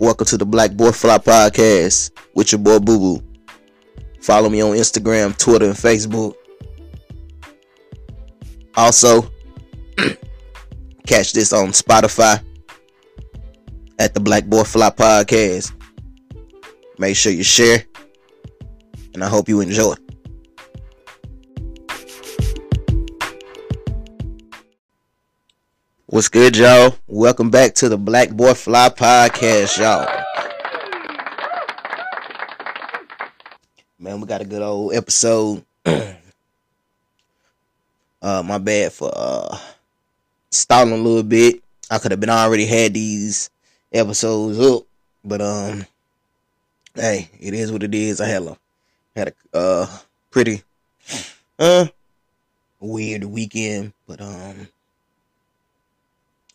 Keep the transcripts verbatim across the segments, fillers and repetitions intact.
Welcome to the Black Boy Flop Podcast with your boy Boo Boo. Follow me on Instagram, Twitter, and Facebook. Also, catch this on Spotify at the Black Boy Flop Podcast. Make sure you share, and I hope you enjoy. What's good, y'all? Welcome back to the Black Boy Fly Podcast, y'all. Man, we got a good old episode. uh, my bad for uh, stalling a little bit. I could have been already had these episodes up, but um, hey, it is what it is. I had a had a uh pretty uh weird weekend, but um.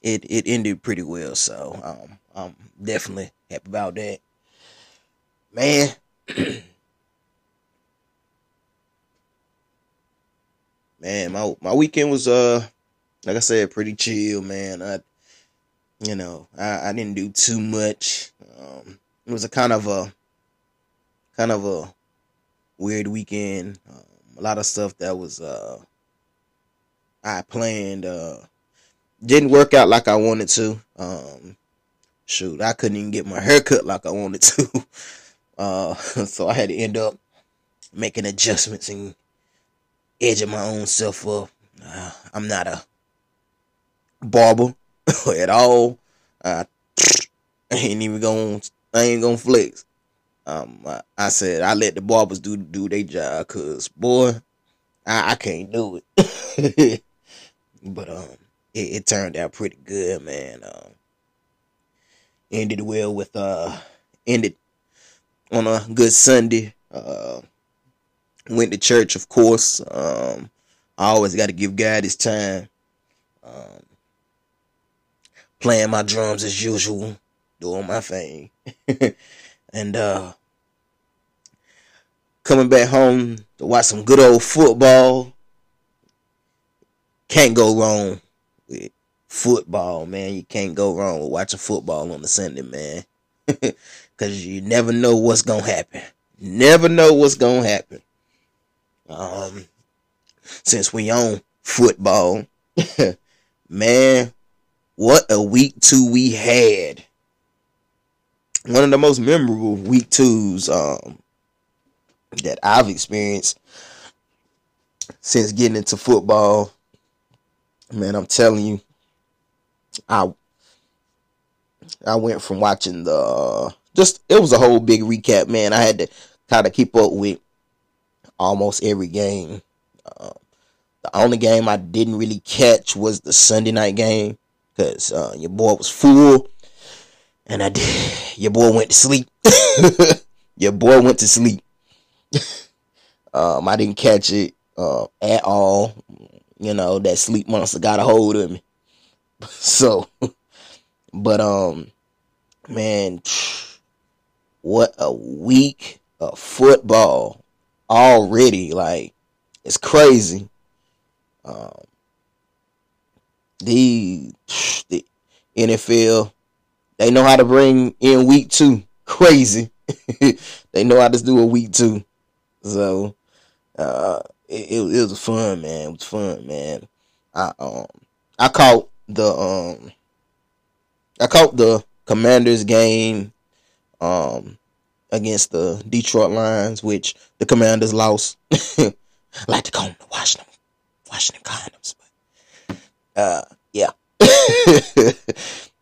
It it ended pretty well, so um, I'm definitely happy about that. Man, man, my my weekend was uh, like I said, pretty chill, man. I, you know, I, I didn't do too much. Um, it was a kind of a kind of a weird weekend. Um, a lot of stuff that was uh, I planned. Uh, Didn't work out like I wanted to. Um, shoot, I couldn't even get my hair cut like I wanted to. Uh, so I had to end up making adjustments and edging my own self up. Uh, I'm not a barber at all. I ain't even gonna, I ain't gonna flex. Um, I, I said I let the barbers do do their job, cause boy, I, I can't do it. But um. It, it turned out pretty good, man. Um, ended well with uh, ended on a good Sunday. Uh, went to church, of course. Um, I always got to give God his time. Um, playing my drums as usual, doing my thing, and uh, coming back home to watch some good old football. Can't go wrong. Football, man. You can't go wrong with watching football on the Sunday, man. Because you never know what's going to happen. Never know what's going to happen. Um, since we own football, man, what a week two we had. One of the most memorable week twos um, that I've experienced since getting into football. Man, I'm telling you, I I went from watching the, uh, just, it was a whole big recap, man. I had to kind of keep up with almost every game. Uh, the only game I didn't really catch was the Sunday night game, because uh, your boy was full, and I did, your boy went to sleep. Your boy went to sleep. um, I didn't catch it uh, at all. You know, that sleep monster got a hold of me. So, but, um, man, what a week of football already. Like, it's crazy. Um, the, the N F L, they know how to bring in week two. Crazy. They know how to do a week two. So, uh. It, it, it was fun, man. It was fun, man. I um I caught the um I caught the Commanders game um against the Detroit Lions, which the Commanders lost. I like to call them the Washington Washington Condoms, but uh yeah,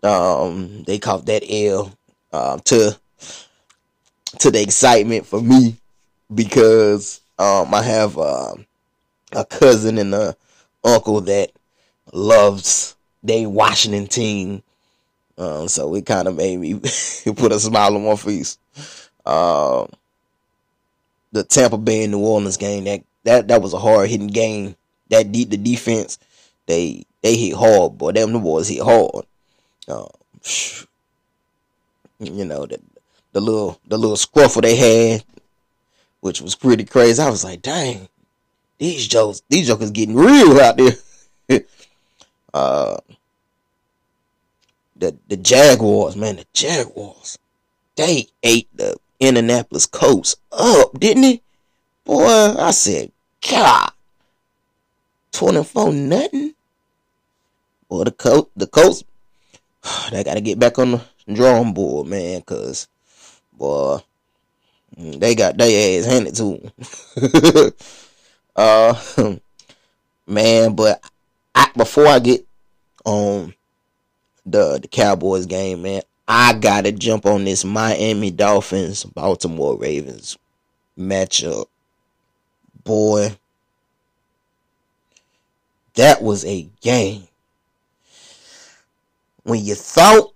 um they caught that L um to to the excitement for me, because. Um, I have uh, a cousin and a uncle that loves their Washington team, um, so it kind of made me put a smile on my face. Uh, the Tampa Bay and New Orleans game, that that, that was a hard hitting game. That de- the defense, they they hit hard, boy. Them the boys hit hard. Uh, you know the the little the little scruffle they had. Which was pretty crazy. I was like, dang, these jokes, these jokers getting real out there. uh, the the Jaguars, man, the Jaguars. they ate the Indianapolis Colts up, didn't it? Boy, I said, God, twenty-four nothing. Boy, the Colts, the Colts, they got to get back on the drawing board, man, because, boy, they got their ass handed to them. uh, man, but I, before I get on um, the, the Cowboys game, man, I got to jump on this Miami Dolphins, Baltimore Ravens matchup. Boy, that was a game. When you thought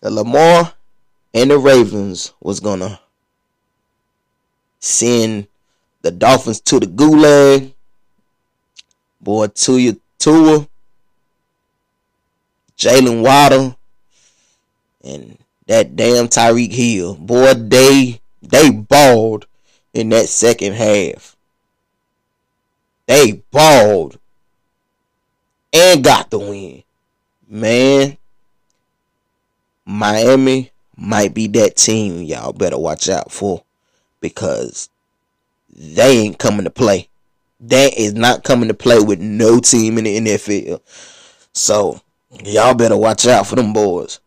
the Lamar and the Ravens was going to send the Dolphins to the gulag, boy, Tua, Tua, Jalen Waddle, and that damn Tyreek Hill, boy, they they balled in that second half. They balled and got the win. Man, Miami might be that team y'all better watch out for, because they ain't coming to play. They is not coming to play with no team in the N F L. So, y'all better watch out for them boys.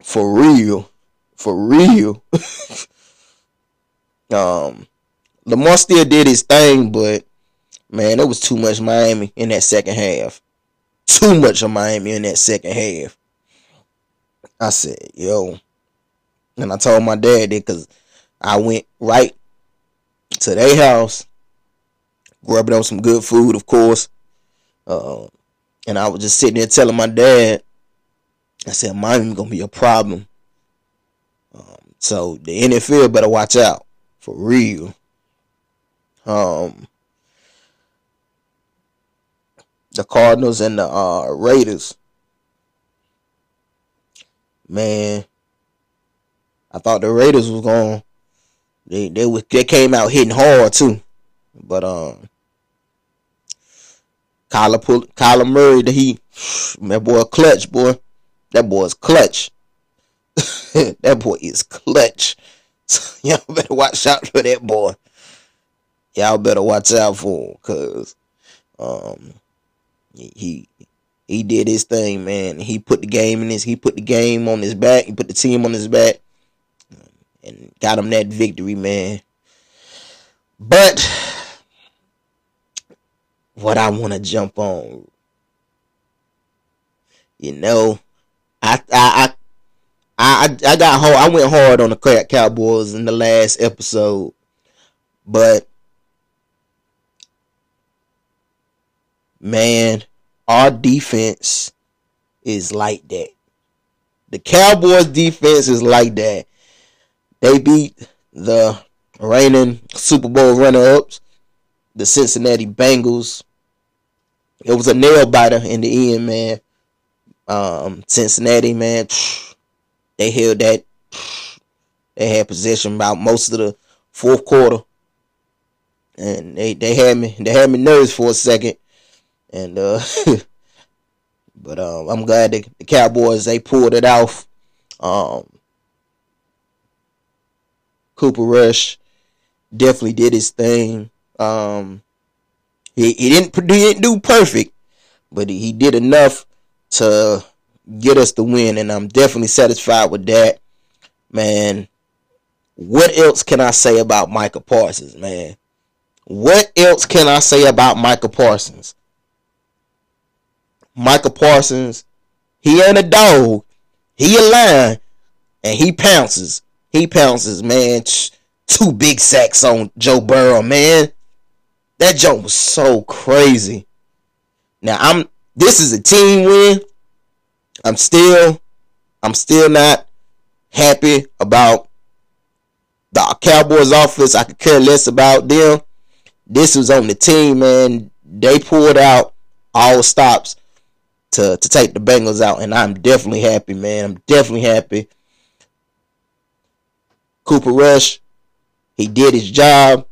For real. For real. um, Lamar still did his thing, but, man, there was too much Miami in that second half. Too much of Miami in that second half. I said, yo. And I told my dad that, because I went right to their house, grabbing on some good food, of course. Uh, and I was just sitting there telling my dad, I said, Miami going to be a problem. Um, so the N F L better watch out. For real. Um... The Cardinals and the uh, Raiders. Man, I thought the Raiders was gone. They they was, they came out hitting hard too, but um, Kyler Kyler Murray, the he that boy clutch boy, that boy's clutch. That boy is clutch. So y'all better watch out for that boy. Y'all better watch out for him, cause um. He he did his thing, man. He put the game in his. He put the game on his back. He put the team on his back, and got him that victory, man. But what I want to jump on, you know, I I I I, I got hard. I went hard on the Cowboys in the last episode, but. Man, our defense is like that. The Cowboys' defense is like that. They beat the reigning Super Bowl runner-ups, the Cincinnati Bengals. It was a nail-biter in the end, man. Um, Cincinnati, man, they held that. They had possession about most of the fourth quarter, and they they had me they had me nervous for a second. And uh, but um, I'm glad the, the Cowboys, they pulled it off. Um, Cooper Rush definitely did his thing. Um, he he didn't he didn't do perfect, but he, he did enough to get us the win, and I'm definitely satisfied with that, man. What else can I say about Micah Parsons, man? What else can I say about Micah Parsons? Micah Parsons, he ain't a dog. He a lion. And he pounces. He pounces, man. Two big sacks on Joe Burrow, man. That joke was so crazy. Now, I'm. This is a team win. I'm still, I'm still not happy about the Cowboys offense. I could care less about them. This was on the team, man. They pulled out all stops to to take the Bengals out, and I'm definitely happy, man. I'm definitely happy. Cooper Rush, he did his job.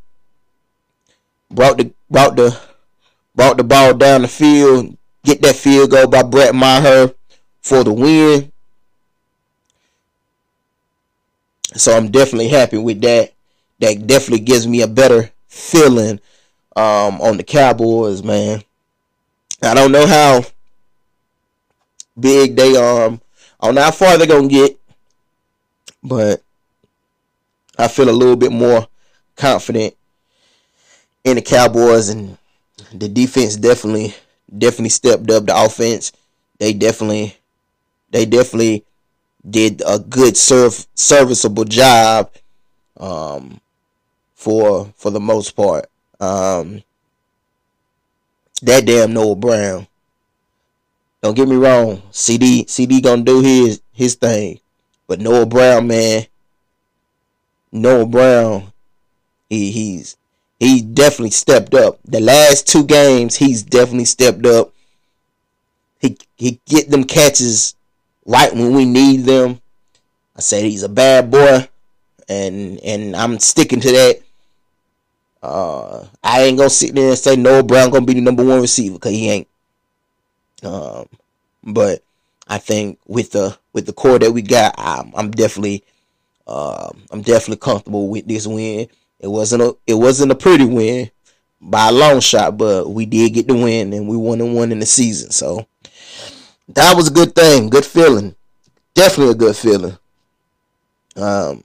Brought the brought the brought the ball down the field. Get that field goal by Brett Maher for the win. So I'm definitely happy with that. That definitely gives me a better feeling um, on the Cowboys, man. I don't know how big they are. Um, I don't know how far they're going to get. But I feel a little bit more confident in the Cowboys. And the defense definitely, definitely stepped up. The offense, they definitely, they definitely did a good, serve, serviceable job um, for for the most part. Um, that damn Noah Brown. Don't get me wrong, C D C D gonna do his his thing, but Noah Brown, man, Noah Brown, he he's he definitely stepped up. The last two games, he's definitely stepped up. He he get them catches right when we need them. I said he's a bad boy, and and I'm sticking to that. Uh, I ain't gonna sit there and say Noah Brown gonna be the number one receiver because he ain't. Um, but I think with the with the core that we got, I'm, I'm definitely uh, I'm definitely comfortable with this win. It wasn't a it wasn't a pretty win by a long shot, but we did get the win, and we won and won in the season. So that was a good thing, good feeling, definitely a good feeling. Um,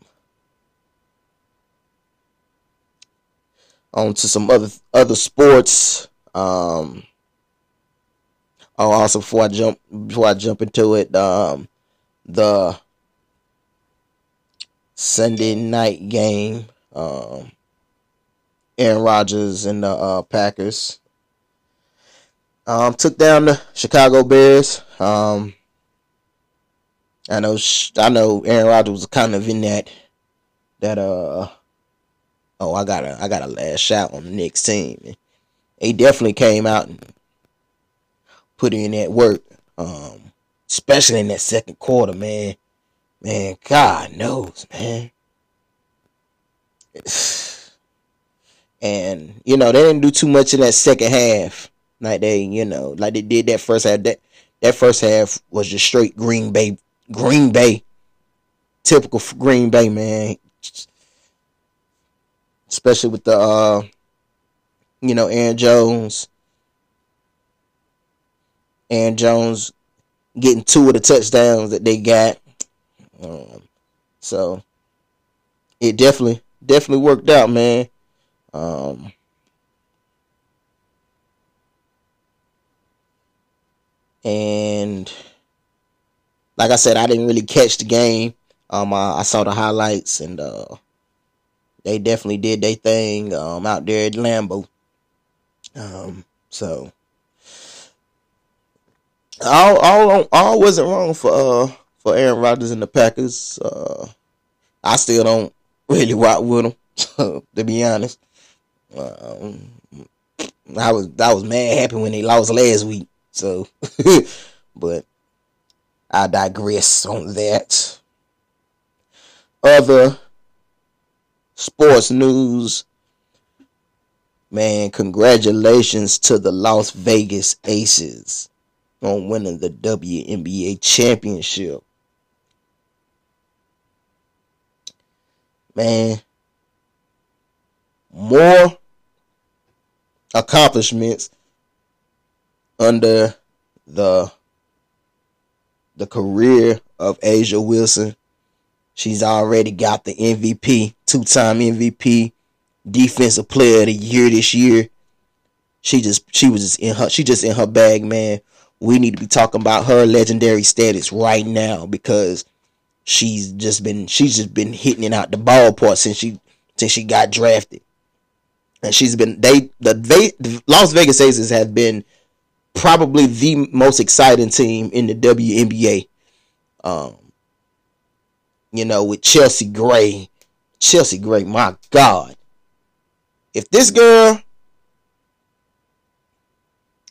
on to some other other sports. Um, oh, also before I jump before I jump into it, um, the Sunday night game. Um, Aaron Rodgers and the uh, Packers um, took down the Chicago Bears. Um, I know, I know, Aaron Rodgers was kind of in that that uh oh, I gotta, I gotta lash out on the next team. He definitely came out and put in that work, um, especially in that second quarter, man. Man, God knows, man. And you know they didn't do too much in that second half, like they, you know, like they did that first half. That that first half was just straight Green Bay, Green Bay, typical Green Bay, man. Especially with the, uh, you know, Aaron Jones, Aaron Jones getting two of the touchdowns that they got. Um, so it definitely. Definitely worked out, man. Um, and like I said, I didn't really catch the game. Um, I, I saw the highlights, and uh, they definitely did their thing um, out there at Lambeau. Um, so all all all wasn't wrong for uh, for Aaron Rodgers and the Packers. Uh, I still don't. Really rock with him, to be honest. Um, I was I was mad happy when they lost last week. So, but I digress on that. Other sports news, man. Congratulations to the Las Vegas Aces on winning the W N B A championship. Man, more accomplishments under the the career of Asia Wilson. She's already got the M V P, two-time M V P, Defensive Player of the Year this year. She just she was just in her she just in her bag, man. We need to be talking about her legendary status right now because. She's just been she's just been hitting it out the ballpark since she since she got drafted, and she's been they the, they the Las Vegas Aces have been probably the most exciting team in the W N B A. Um, you know, with Chelsea Gray, Chelsea Gray, my God, if this girl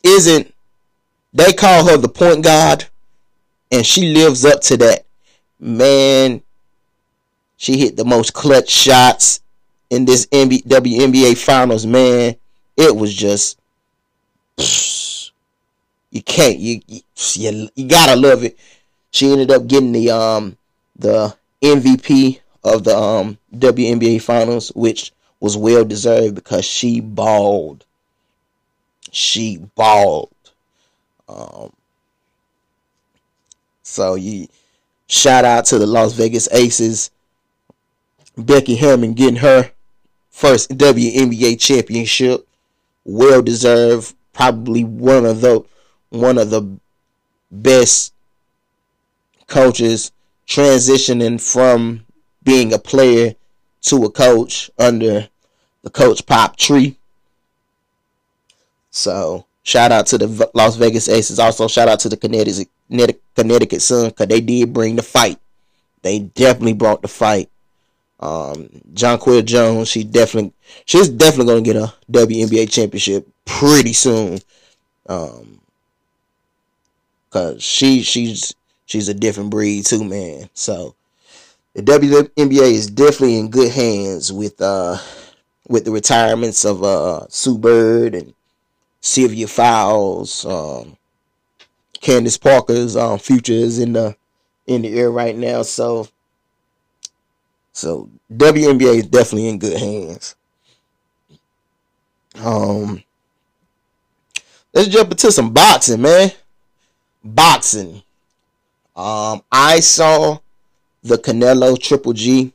isn't, they call her the point guard, and she lives up to that. Man, she hit the most clutch shots in this W N B A Finals, man. It was just, you can't, you, you you gotta love it. She ended up getting the um the M V P of the um, W N B A Finals, which was well deserved because she balled. She balled. Um, so you shout out to the Las Vegas Aces. Becky Hammond getting her first W N B A championship, well deserved. Probably one of the one of the best coaches transitioning from being a player to a coach under the Coach Pop tree. So shout out to the Las Vegas Aces. Also shout out to the Connecticut Connecticut Sun, because they did bring the fight. They definitely brought the fight. Um, Jonquil Jones, she definitely, she's definitely going to get a W N B A championship pretty soon. Um, cause she, she's, she's a different breed too, man. So the W N B A is definitely in good hands with, uh, with the retirements of, uh, Sue Bird and Sylvia Fowles. Um, Candace Parker's, um, future is in the, in the air right now. So, So, W N B A is definitely in good hands. Um, let's jump into some boxing, man. Boxing. Um, I saw the Canelo Triple G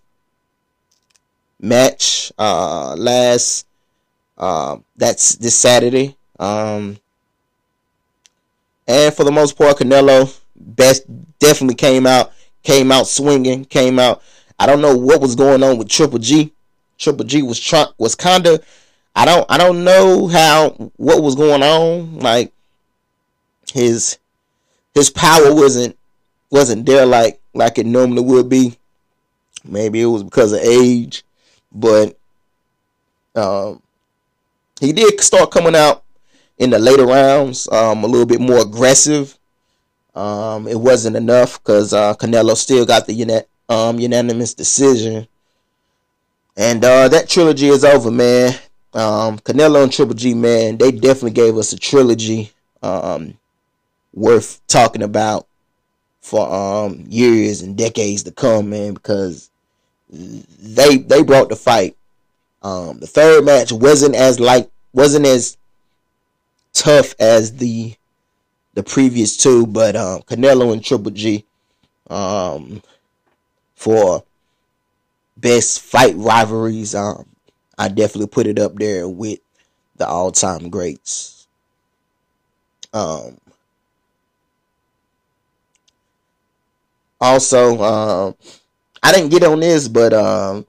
match uh, last, uh, that's this Saturday. Um, and for the most part, Canelo best definitely came out, came out swinging, came out. I don't know what was going on with Triple G. Triple G was try- was kind of, I don't I don't know how what was going on. Like his his power wasn't wasn't there like like it normally would be. Maybe it was because of age, but um, he did start coming out in the later rounds um, a little bit more aggressive. Um, it wasn't enough because uh, Canelo still got the unit. Um, unanimous decision. And uh, that trilogy is over, man. Um, Canelo and Triple G, man, they definitely gave us a trilogy um, worth talking about for um, years and decades to come, man, because they they brought the fight. Um, the third match wasn't as like wasn't as tough as the the previous two, but um, Canelo and Triple G um for best fight rivalries, um, I definitely put it up there with the all-time greats. Um, also, um, I didn't get on this, but um,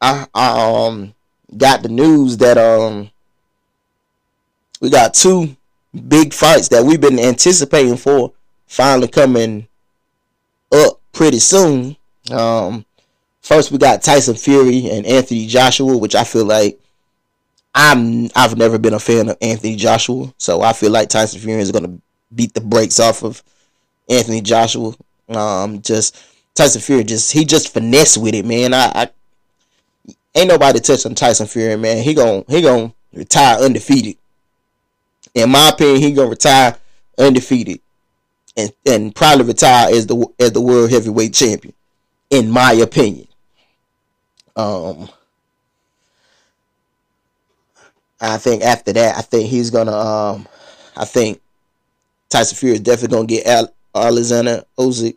I, I um got the news that um we got two big fights that we've been anticipating for finally coming up pretty soon. Um, first, we got Tyson Fury and Anthony Joshua, which I feel like I'm, I've never been a fan of Anthony Joshua. So I feel like Tyson Fury is going to beat the brakes off of Anthony Joshua. Um, just Tyson Fury, just he just finesse with it, man. I, I ain't nobody touching Tyson Fury, man. He gon' he gon' retire undefeated. In my opinion, he gonna retire undefeated. And, and probably retire as the as the world heavyweight champion, in my opinion. Um, I think after that, I think he's gonna. Um, I think Tyson Fury is definitely gonna get Ale- Alexander Usyk,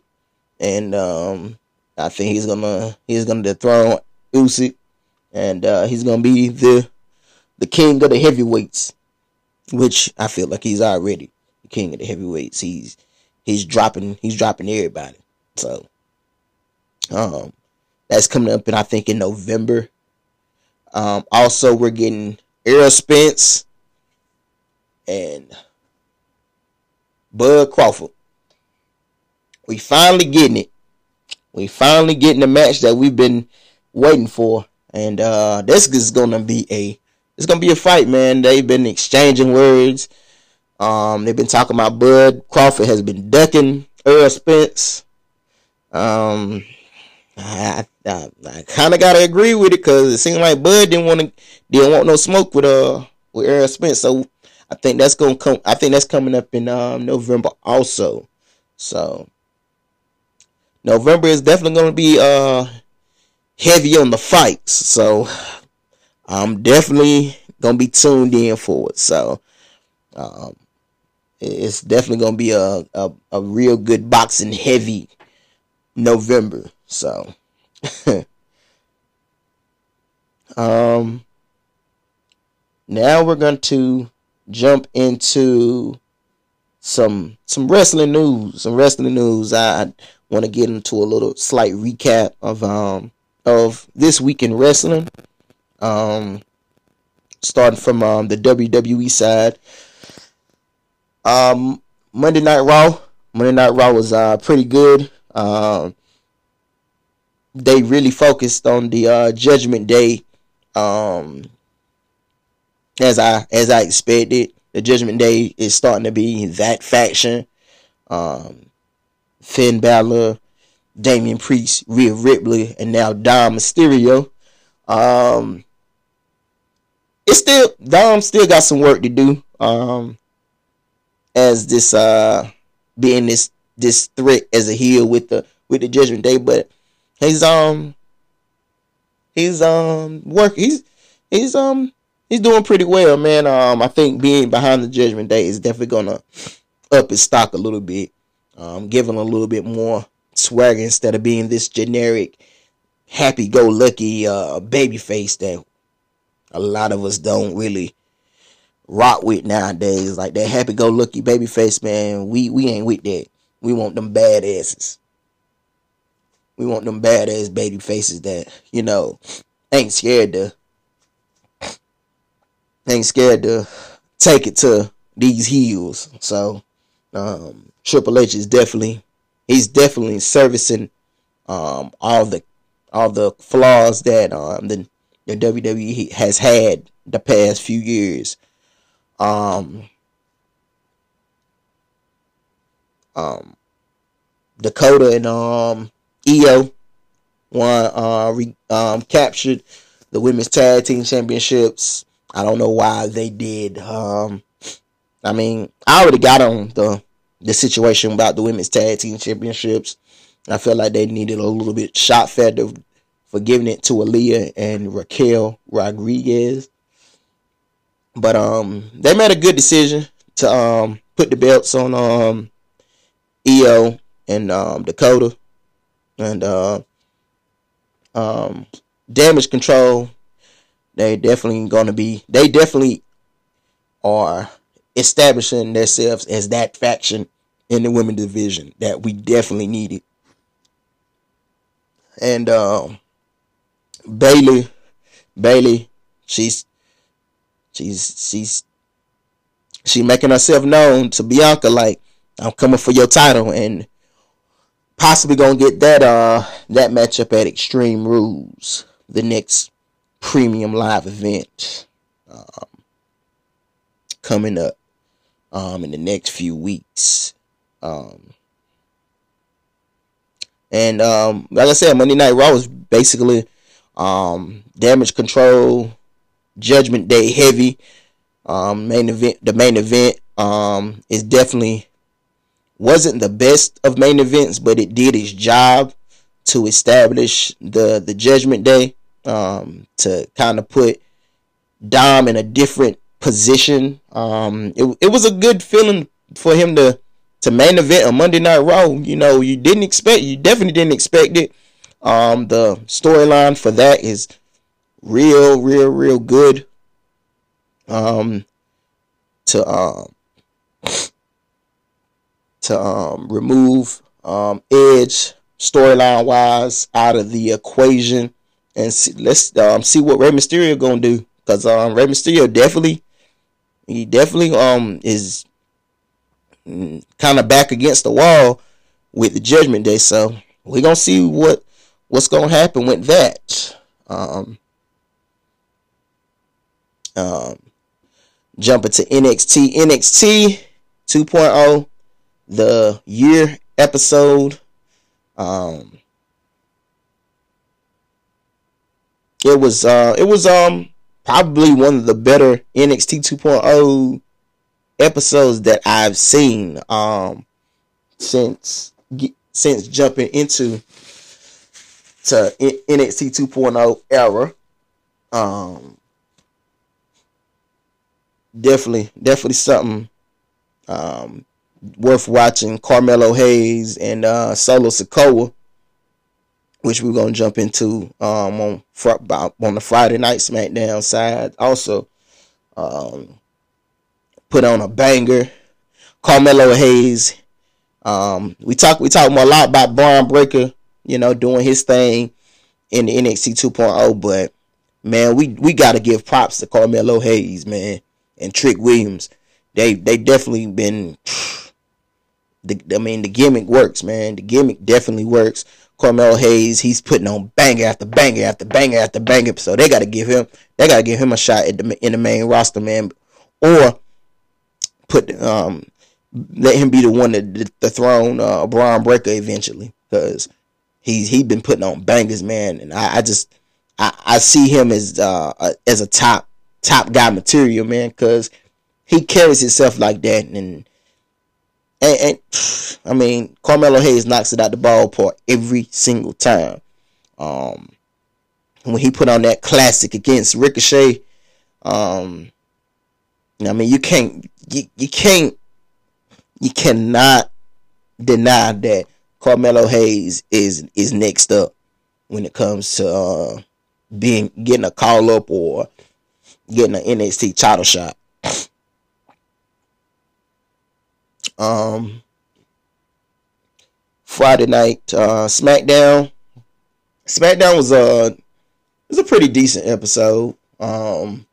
and um, I think he's gonna he's gonna dethrone Usyk, and uh, he's gonna be the the king of the heavyweights, which I feel like he's already the king of the heavyweights. He's He's dropping. He's dropping everybody. So, um, that's coming up, and I think in November. Um, also, we're getting Errol Spence and Bud Crawford. We finally getting it. We finally getting the match that we've been waiting for, and uh, this is gonna be a. It's gonna be a fight, man. They've been exchanging words. Um, they've been talking about Bud Crawford has been ducking Errol Spence. Um, I, I, I kind of gotta agree with it because it seemed like Bud didn't want to, didn't want no smoke with uh with Errol Spence. So I think that's gonna come. I think that's coming up in um, November also. So November is definitely going to be uh, heavy on the fights. So I'm definitely going to be tuned in for it. So um, it's definitely going to be a, a, a real good boxing heavy November. So um, now we're going to jump into some some wrestling news. Some wrestling news. I, I want to get into a little slight recap of um of this week in wrestling. Um, starting from um the W W E side. Um, Monday Night Raw. Monday Night Raw was uh pretty good. Um, they really focused on the uh, Judgment Day. Um, as I as I expected. The Judgment Day is starting to be that faction. Um, Finn Balor, Damian Priest, Rhea Ripley, and now Dom Mysterio. Um, it's still Dom still got some work to do. Um, as this uh, being this this threat as a heel with the with the Judgment Day, but he's um he's um work he's he's um. He's doing pretty well, man. Um, I think being behind the Judgment Day is definitely gonna up his stock a little bit. Um, give him a little bit more swagger instead of being this generic, happy-go-lucky uh, babyface that a lot of us don't really rock with nowadays. Like that happy-go-lucky babyface, man. We we ain't with that. We want them badasses. We want them badass babyfaces that you know ain't scared to. Ain't scared to take it to these heels. So um, Triple H is definitely he's definitely servicing um, all the all the flaws that um, the, the W W E has had the past few years. Um, um, Dakota and um, Io won uh, re, um, captured the women's tag team championships. I don't know why they did. Um, I mean, I already got on the the situation about the women's tag team championships. I felt like they needed a little bit shot fed of, for giving it to Aaliyah and Raquel Rodriguez. But um, they made a good decision to um, put the belts on um, Io and um, Dakota. And uh, um, Damage Control. They definitely gonna be. They definitely are establishing themselves as that faction in the women's division that we definitely needed. And um, Bailey, Bailey, she's she's she's she making herself known to Bianca. Like, I'm coming for your title, and possibly gonna get that uh that matchup at Extreme Rules, the next premium live event um, coming up um, in the next few weeks. Um, and um, like I said, Monday Night Raw was basically um, Damage Control, Judgment Day heavy. Um, main event, the main event um, is definitely wasn't the best of main events, but it did its job to establish the, the Judgment Day. Um, to kind of put Dom in a different position. Um, it it was a good feeling for him to to main event a Monday Night Raw. You know, you didn't expect, you definitely didn't expect it. Um, the storyline for that is real, real, real good. Um, to um to um remove um Edge storyline wise out of the equation. And see, let's um, see what Rey Mysterio gonna do, cause um, Rey Mysterio definitely, he definitely um is kind of back against the wall with the Judgment Day. So we gonna see what what's gonna happen with that. Um, um, jumping to N X T, N X T two point oh, the year episode. Um. It was uh, it was um probably one of the better N X T two point oh episodes that I've seen um since since jumping into to N X T two point oh era. Um, definitely, definitely something um, worth watching. Carmelo Hayes and uh, Solo Sikoa, which we're gonna jump into um, on fr- on the Friday night SmackDown side. Also, um, put on a banger. Carmelo Hayes. Um, we talk we talk more a lot about Braun Breaker, you know, doing his thing in the N X T two point oh, but man, we, we got to give props to Carmelo Hayes, man, and Trick Williams. They they definitely been, the, I mean, the gimmick works, man. The gimmick definitely works. Carmelo Hayes, he's putting on banger after banger after banger after banger. So they got to give him, they got to give him a shot at the, in the main roster, man, or put um let him be the one that dethrone uh, Braun Breaker eventually, because he's he been putting on bangers, man, and I, I just. I, I see him as uh, a, as a top top guy material, man, because he carries himself like that, and and, and I mean Carmelo Hayes knocks it out the ballpark every single time. Um, when he put on that classic against Ricochet, um, I mean you can't you, you can't you cannot deny that Carmelo Hayes is is next up when it comes to. Uh, Being getting a call up or getting an N X T title shot. Um, Friday night uh, SmackDown. SmackDown was a was a pretty decent episode. Um,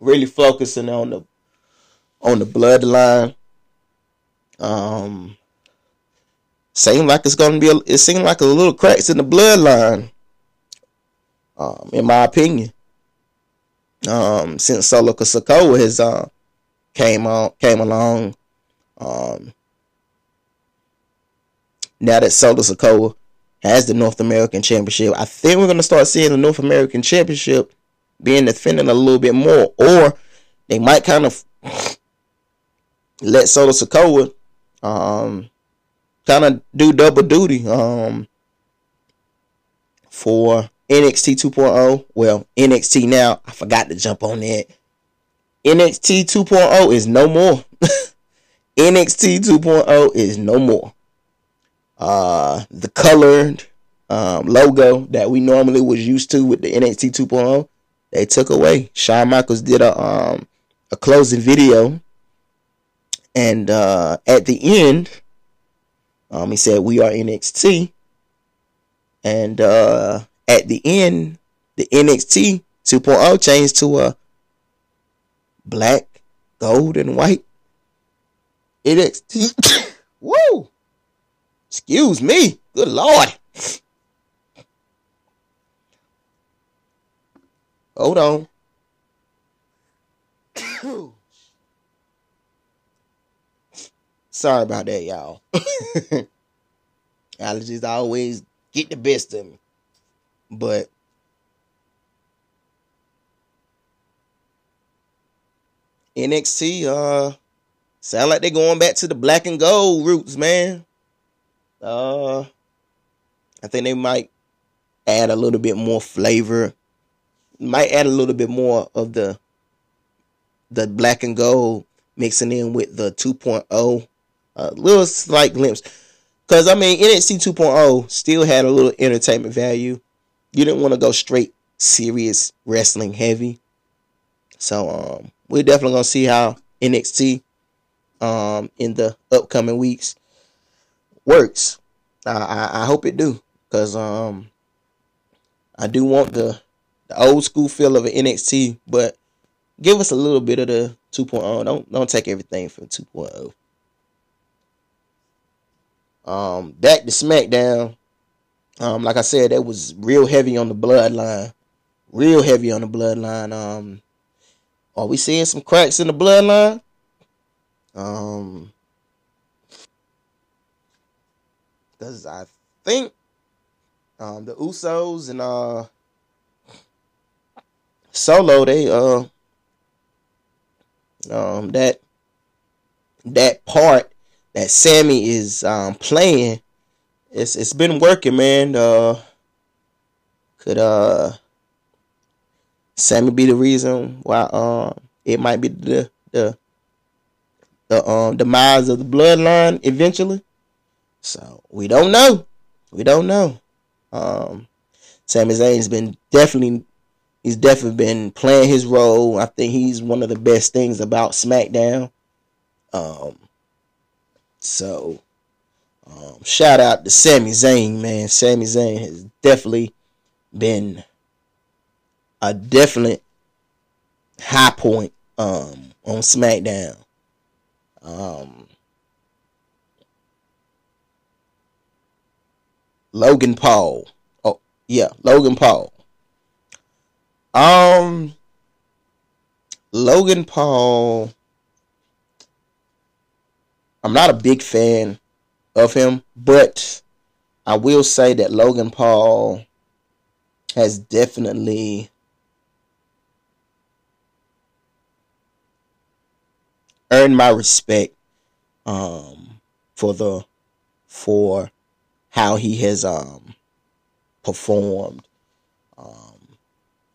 really focusing on the on the bloodline. Um, seemed like it's gonna be. A, it seemed like a little cracks in the bloodline. Um, in my opinion, um, since Solo Sikoa has uh, came on, came along, um, now that Solo Sikoa has the North American Championship, I think we're gonna start seeing the North American Championship being defended a little bit more, or they might kind of let Solo Sikoa um, kind of do double duty um, for. N X T two point oh, well, N X T now, I forgot to jump on that. N X T two point oh is no more. N X T two point oh is no more. Uh, the colored um, logo that we normally was used to with the N X T two point oh, they took away. Shawn Michaels did a um, a closing video, and uh, at the end, um, he said, "We are N X T," and uh, at the end, the N X T two point oh changed to a black, gold, and white N X T. Woo! Excuse me. Good Lord. Hold on. Sorry about that, y'all. Allergies always get the best of me. But N X T uh sound like they're going back to the black and gold roots, man. Uh I think they might add a little bit more flavor. Might add a little bit more of the the black and gold mixing in with the two point oh. A little slight glimpse. Cause I mean N X T two point oh still had a little entertainment value. You didn't want to go straight serious wrestling heavy. So um, we're definitely going to see how N X T um, in the upcoming weeks works. I, I, I hope it do. Because um, I do want the, the old school feel of an N X T. But give us a little bit of the two point oh. Don't, don't take everything from two point oh. Um, back to SmackDown. Um, like I said, that was real heavy on the bloodline. Real heavy on the bloodline. Um, are we seeing some cracks in the bloodline? Um, because I think um, the Usos and uh, Solo, they uh, um, that that part that Sammy is um, playing it's it's been working, man. Uh, could uh, Sammy be the reason why? Um, uh, it might be the the the um demise of the bloodline eventually. So we don't know. We don't know. Um, Sami Zayn's been definitely. He's definitely been playing his role. I think he's one of the best things about SmackDown. Um, so, um, shout out to Sami Zayn, man. Sami Zayn has definitely been a definite high point um, on SmackDown. Um, Logan Paul. Oh, yeah, Logan Paul. Um, Logan Paul, I'm not a big fan of him, but I will say that Logan Paul has definitely earned my respect, um, for the, for how he has, um, performed, um.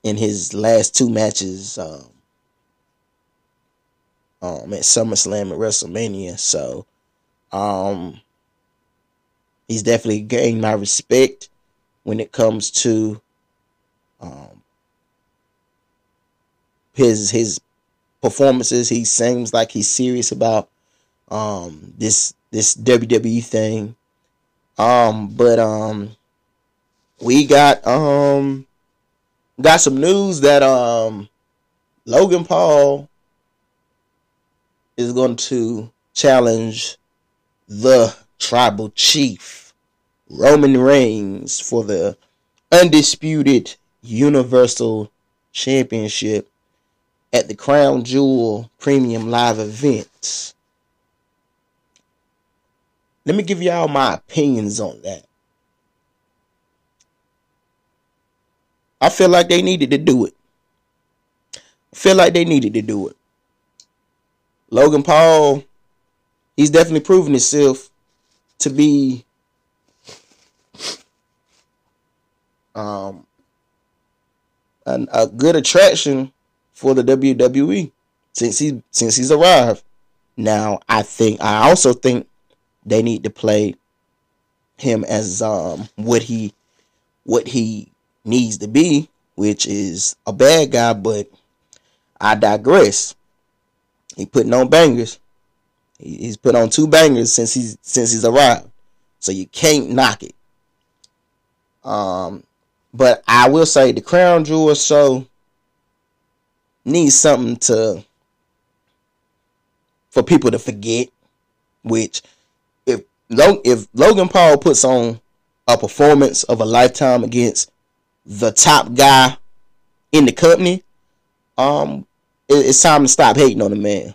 in his last two matches um, um, at SummerSlam and WrestleMania. So, um, he's definitely gained my respect when it comes to um, his his performances. He seems like he's serious about um, this this W W E thing. Um, but um, we got... Um, Got some news that um, Logan Paul is going to challenge the Tribal Chief, Roman Reigns, for the undisputed Universal Championship at the Crown Jewel Premium Live event. Let me give y'all my opinions on that. I feel like they needed to do it. I feel like they needed to do it. Logan Paul, he's definitely proven himself to be um, an, a good attraction for the W W E since he since he's arrived. Now, I think I also think they need to play him as um what he what he. needs to be, which is a bad guy, but I digress. He putting on bangers. He's put on two bangers since he's since he's arrived. So you can't knock it. Um, but I will say the Crown Jewel show needs something to for people to forget. Which if if Logan Paul puts on a performance of a lifetime against the top guy in the company, um, it, it's time to stop hating on the man.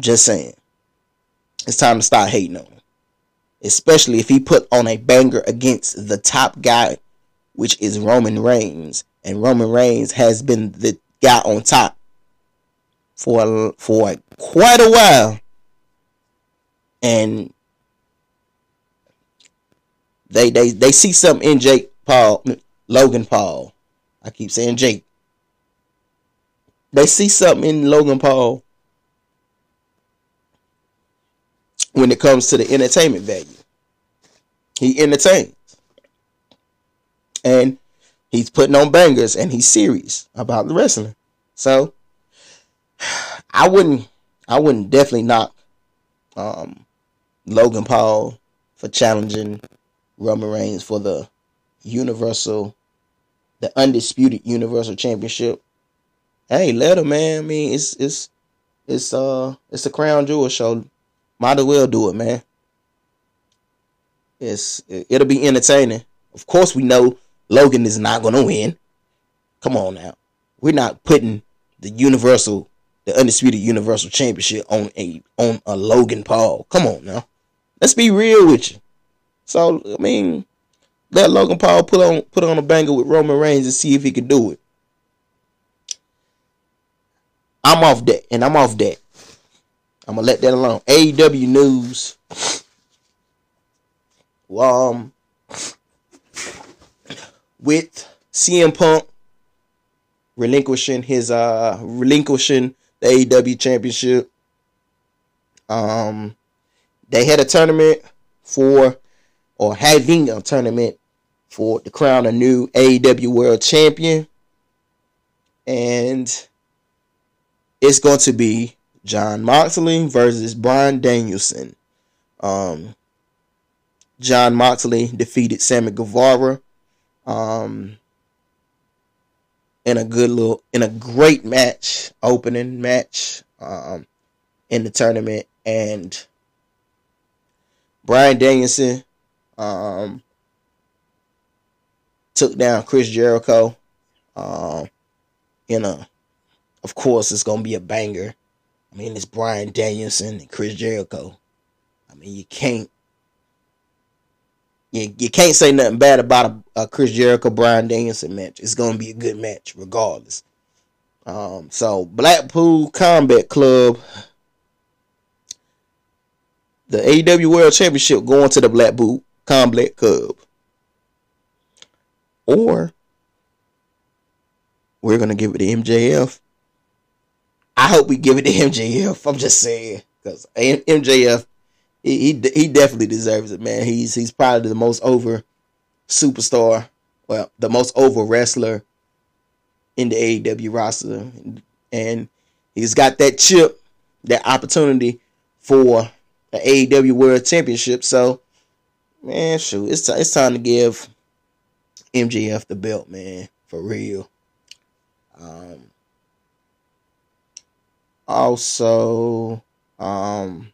Just saying, it's time to stop hating on him, especially if he put on a banger against the top guy, which is Roman Reigns, and Roman Reigns has been the guy on top for for quite a while, and they they they see something in Jake Paul. Logan Paul. I keep saying Jake. They see something in Logan Paul when it comes to the entertainment value. He entertains. And he's putting on bangers and he's serious about the wrestling. So I wouldn't I wouldn't definitely knock um, Logan Paul for challenging Roman Reigns for the Universal, the undisputed Universal Championship. Hey, let him, man. I mean, it's it's it's uh it's a Crown Jewel show. Might as well do it, man. It's it'll be entertaining. Of course, we know Logan is not gonna win. Come on now, we're not putting the Universal, the undisputed Universal Championship on a on a Logan Paul. Come on now, let's be real with you. So I mean, let Logan Paul put on put on a banger with Roman Reigns and see if he can do it. I'm off that, and I'm off that. I'm going to let that alone. A E W news um, with C M Punk relinquishing his uh relinquishing the A E W championship. Um, they had a tournament for, or having a tournament for, to crown a new A E W World Champion, and it's going to be Jon Moxley versus Bryan Danielson. Um, Jon Moxley defeated Sammy Guevara, um, in a good little, in a great match, opening match, um, in the tournament, and Bryan Danielson, um, took down Chris Jericho, um, in a, of course, it's going to be a banger. I mean, it's Bryan Danielson and Chris Jericho. I mean, you can't, you, you can't say nothing bad about a, a Chris Jericho-Bryan Danielson match. It's going to be a good match regardless. Um, so, Blackpool Combat Club, the A E W World Championship going to the Blackpool Combat Club. Or, we're going to give it to M J F. I hope we give it to M J F. I'm just saying, because M J F, he, he he definitely deserves it, man. He's he's probably the most over superstar, well, the most over wrestler in the A E W roster, and he's got that chip, that opportunity for the A E W World Championship. So, man, shoot, it's t- it's time to give M J F the belt, man, for real. Um. Also, um,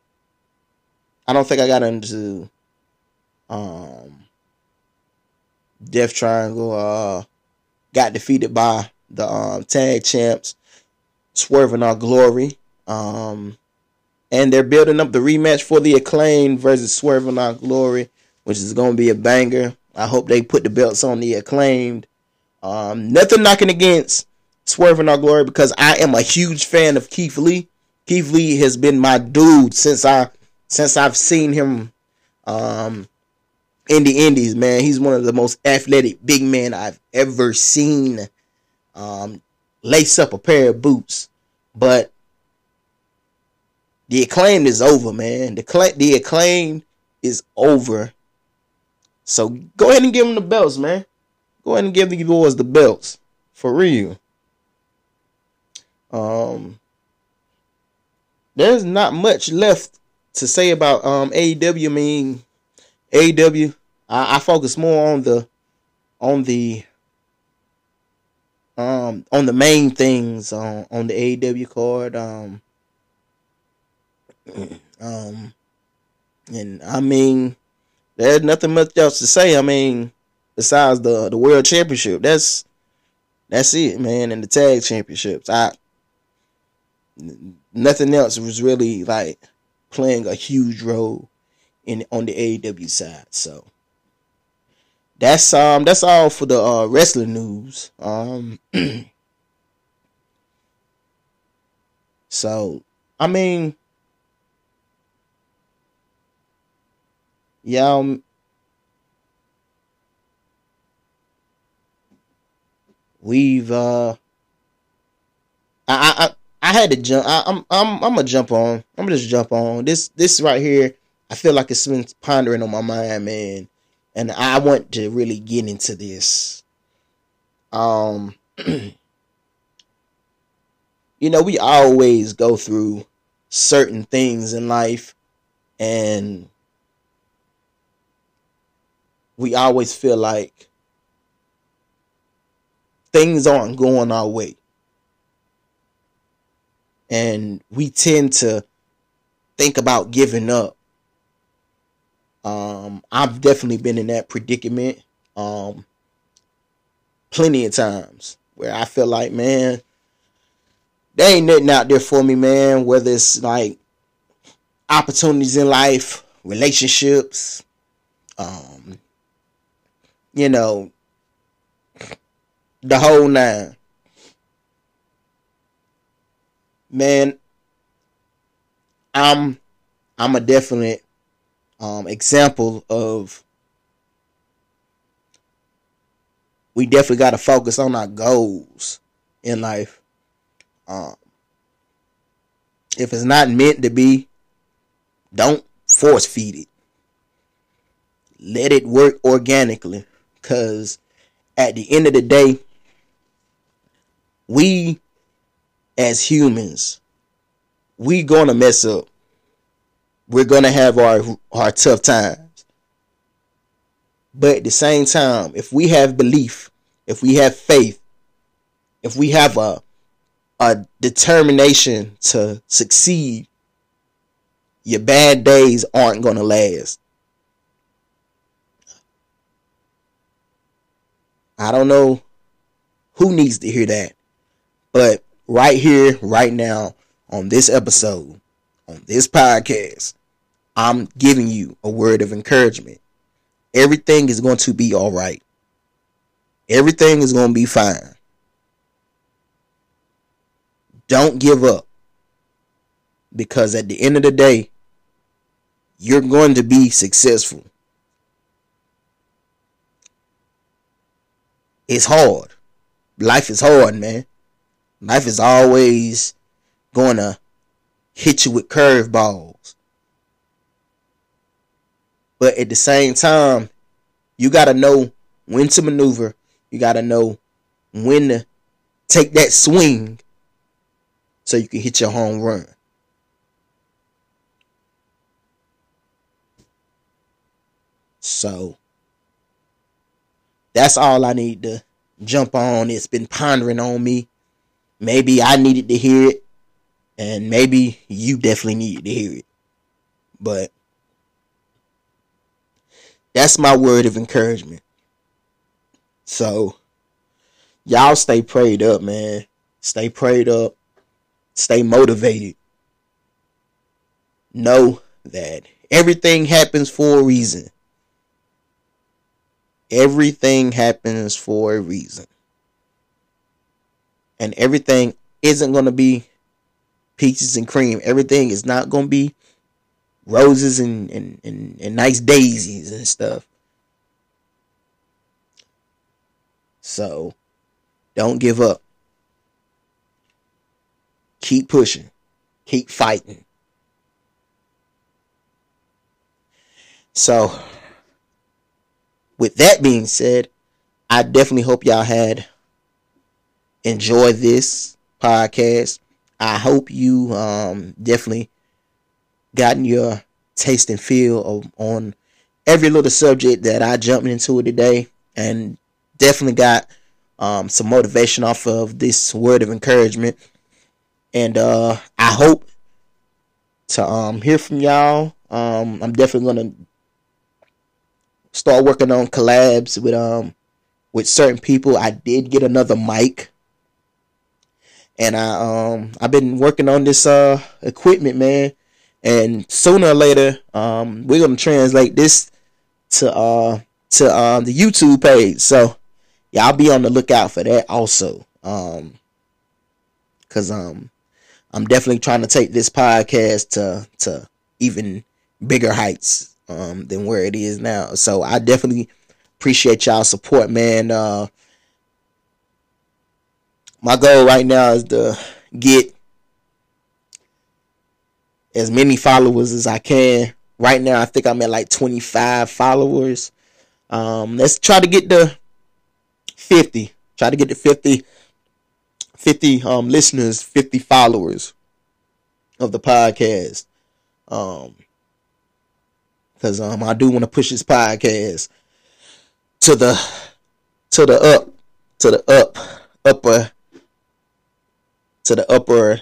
I don't think I got into um, Death Triangle. Uh, got defeated by the um, tag champs, Swerve and Our Glory. Um, and they're building up the rematch for the Acclaimed versus Swerve and Our Glory, which is going to be a banger. I hope they put the belts on the Acclaimed. Um, nothing knocking against Swerve in Our Glory, because I am a huge fan of Keith Lee. Keith Lee has been my dude since I since I've seen him um, in the Indies. Man, he's one of the most athletic big men I've ever seen. Um, lace up a pair of boots, but the Acclaimed is over, man. The cl- the Acclaimed is over. So go ahead and give them the belts, man. Go ahead and give the boys the belts for real. Um, there's not much left to say about um A E W. I mean, A E W. I, I focus more on the on the um on the main things on on the A E W card. Um, um, and I mean, there's nothing much else to say. I mean, besides the the World Championship, that's that's it, man. And the Tag Championships, I. Nothing else was really like playing a huge role in on the A E W side. So that's um that's all for the uh, wrestling news. Um, so I mean, yeah. Um, we've uh, I I. I I had to jump. I, I'm I'm I'm gonna jump on. I'm gonna just jump on this. This right here, I feel like it's been pondering on my mind, man, and I want to really get into this. Um, you know, we always go through certain things in life, and we always feel like things aren't going our way. And we tend to think about giving up. Um, I've definitely been in that predicament um, plenty of times where I feel like, man, there ain't nothing out there for me, man. Whether it's like opportunities in life, relationships, um, you know, the whole nine. Man, I'm I'm a definite um, example of we definitely got to focus on our goals in life. Um, if it's not meant to be, don't force feed it. Let it work organically, because at the end of the day, we as humans, we going to mess up. We're going to have our, our tough times. But at the same time, if we have belief, if we have faith, if we have a, a determination to succeed, your bad days aren't going to last. I don't know who needs to hear that, but right here, right now, on this episode, on this podcast, I'm giving you a word of encouragement. Everything is going to be all right. Everything is going to be fine. Don't give up, because at the end of the day, you're going to be successful. It's hard. Life is hard, man. Life is always going to hit you with curveballs. But at the same time, you got to know when to maneuver. You got to know when to take that swing so you can hit your home run. So that's all I need to jump on. It's been pondering on me. Maybe I needed to hear it, and maybe you definitely needed to hear it. But that's my word of encouragement. So y'all stay prayed up, man. Stay prayed up. Stay motivated. Know that everything happens for a reason. Everything happens for a reason. And everything isn't going to be peaches and cream. Everything is not going to be roses and, and, and, and nice daisies and stuff. So, don't give up. Keep pushing. Keep fighting. So, with that being said, I definitely hope y'all had enjoyed this podcast. I hope you um, definitely gotten your taste and feel of, on every little subject that I jumped into today, and definitely got um, some motivation off of this word of encouragement. And uh, I hope to um, hear from y'all. Um, I'm definitely going to start working on collabs with um with certain people. I did get another mic, and I um I've been working on this uh equipment, man. And sooner or later, um we're gonna translate this to uh to um the YouTube page. So y'all be on the lookout for that also. Um, cause um I'm definitely trying to take this podcast to to even bigger heights Um, than where it is now. So I definitely appreciate y'all's support, man. Uh, my goal right now is to get as many followers as I can. Right now, I think I'm at like twenty-five followers. Um, let's try to get to fifty. Try to get to fifty, fifty um, listeners, fifty followers of the podcast. Um, Cause um I do want to push this podcast to the to the up to the up upper to the upper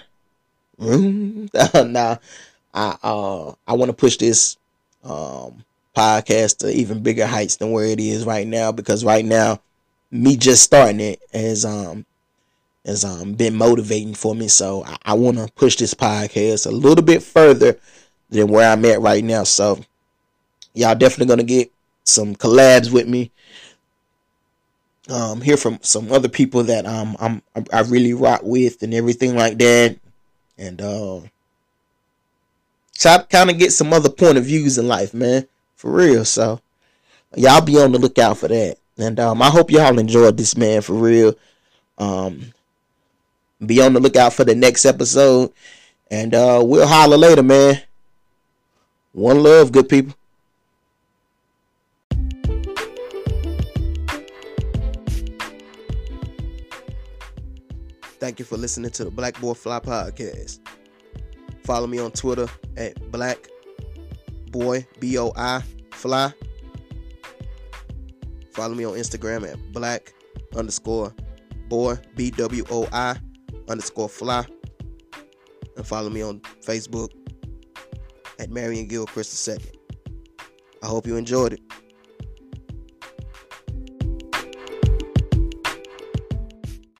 room. Nah, I uh I want to push this um podcast to even bigger heights than where it is right now, because right now me just starting it has um has um been motivating for me. So I, I want to push this podcast a little bit further than where I'm at right now. So y'all definitely going to get some collabs with me. Um, hear from some other people that um, I'm, I really rock with and everything like that. And uh, try to kind of get some other point of views in life, man. For real. So y'all be on the lookout for that. And um, I hope y'all enjoyed this, man, for real. Um, be on the lookout for the next episode. And uh, we'll holler later, man. One love, good people. Thank you for listening to the Black Boy Fly Podcast. Follow me on Twitter at Black Boy, B O I, Fly. Follow me on Instagram at Black underscore Boy, B W O I, underscore Fly. And follow me on Facebook at Marion Gill Chris the Second. I hope you enjoyed it.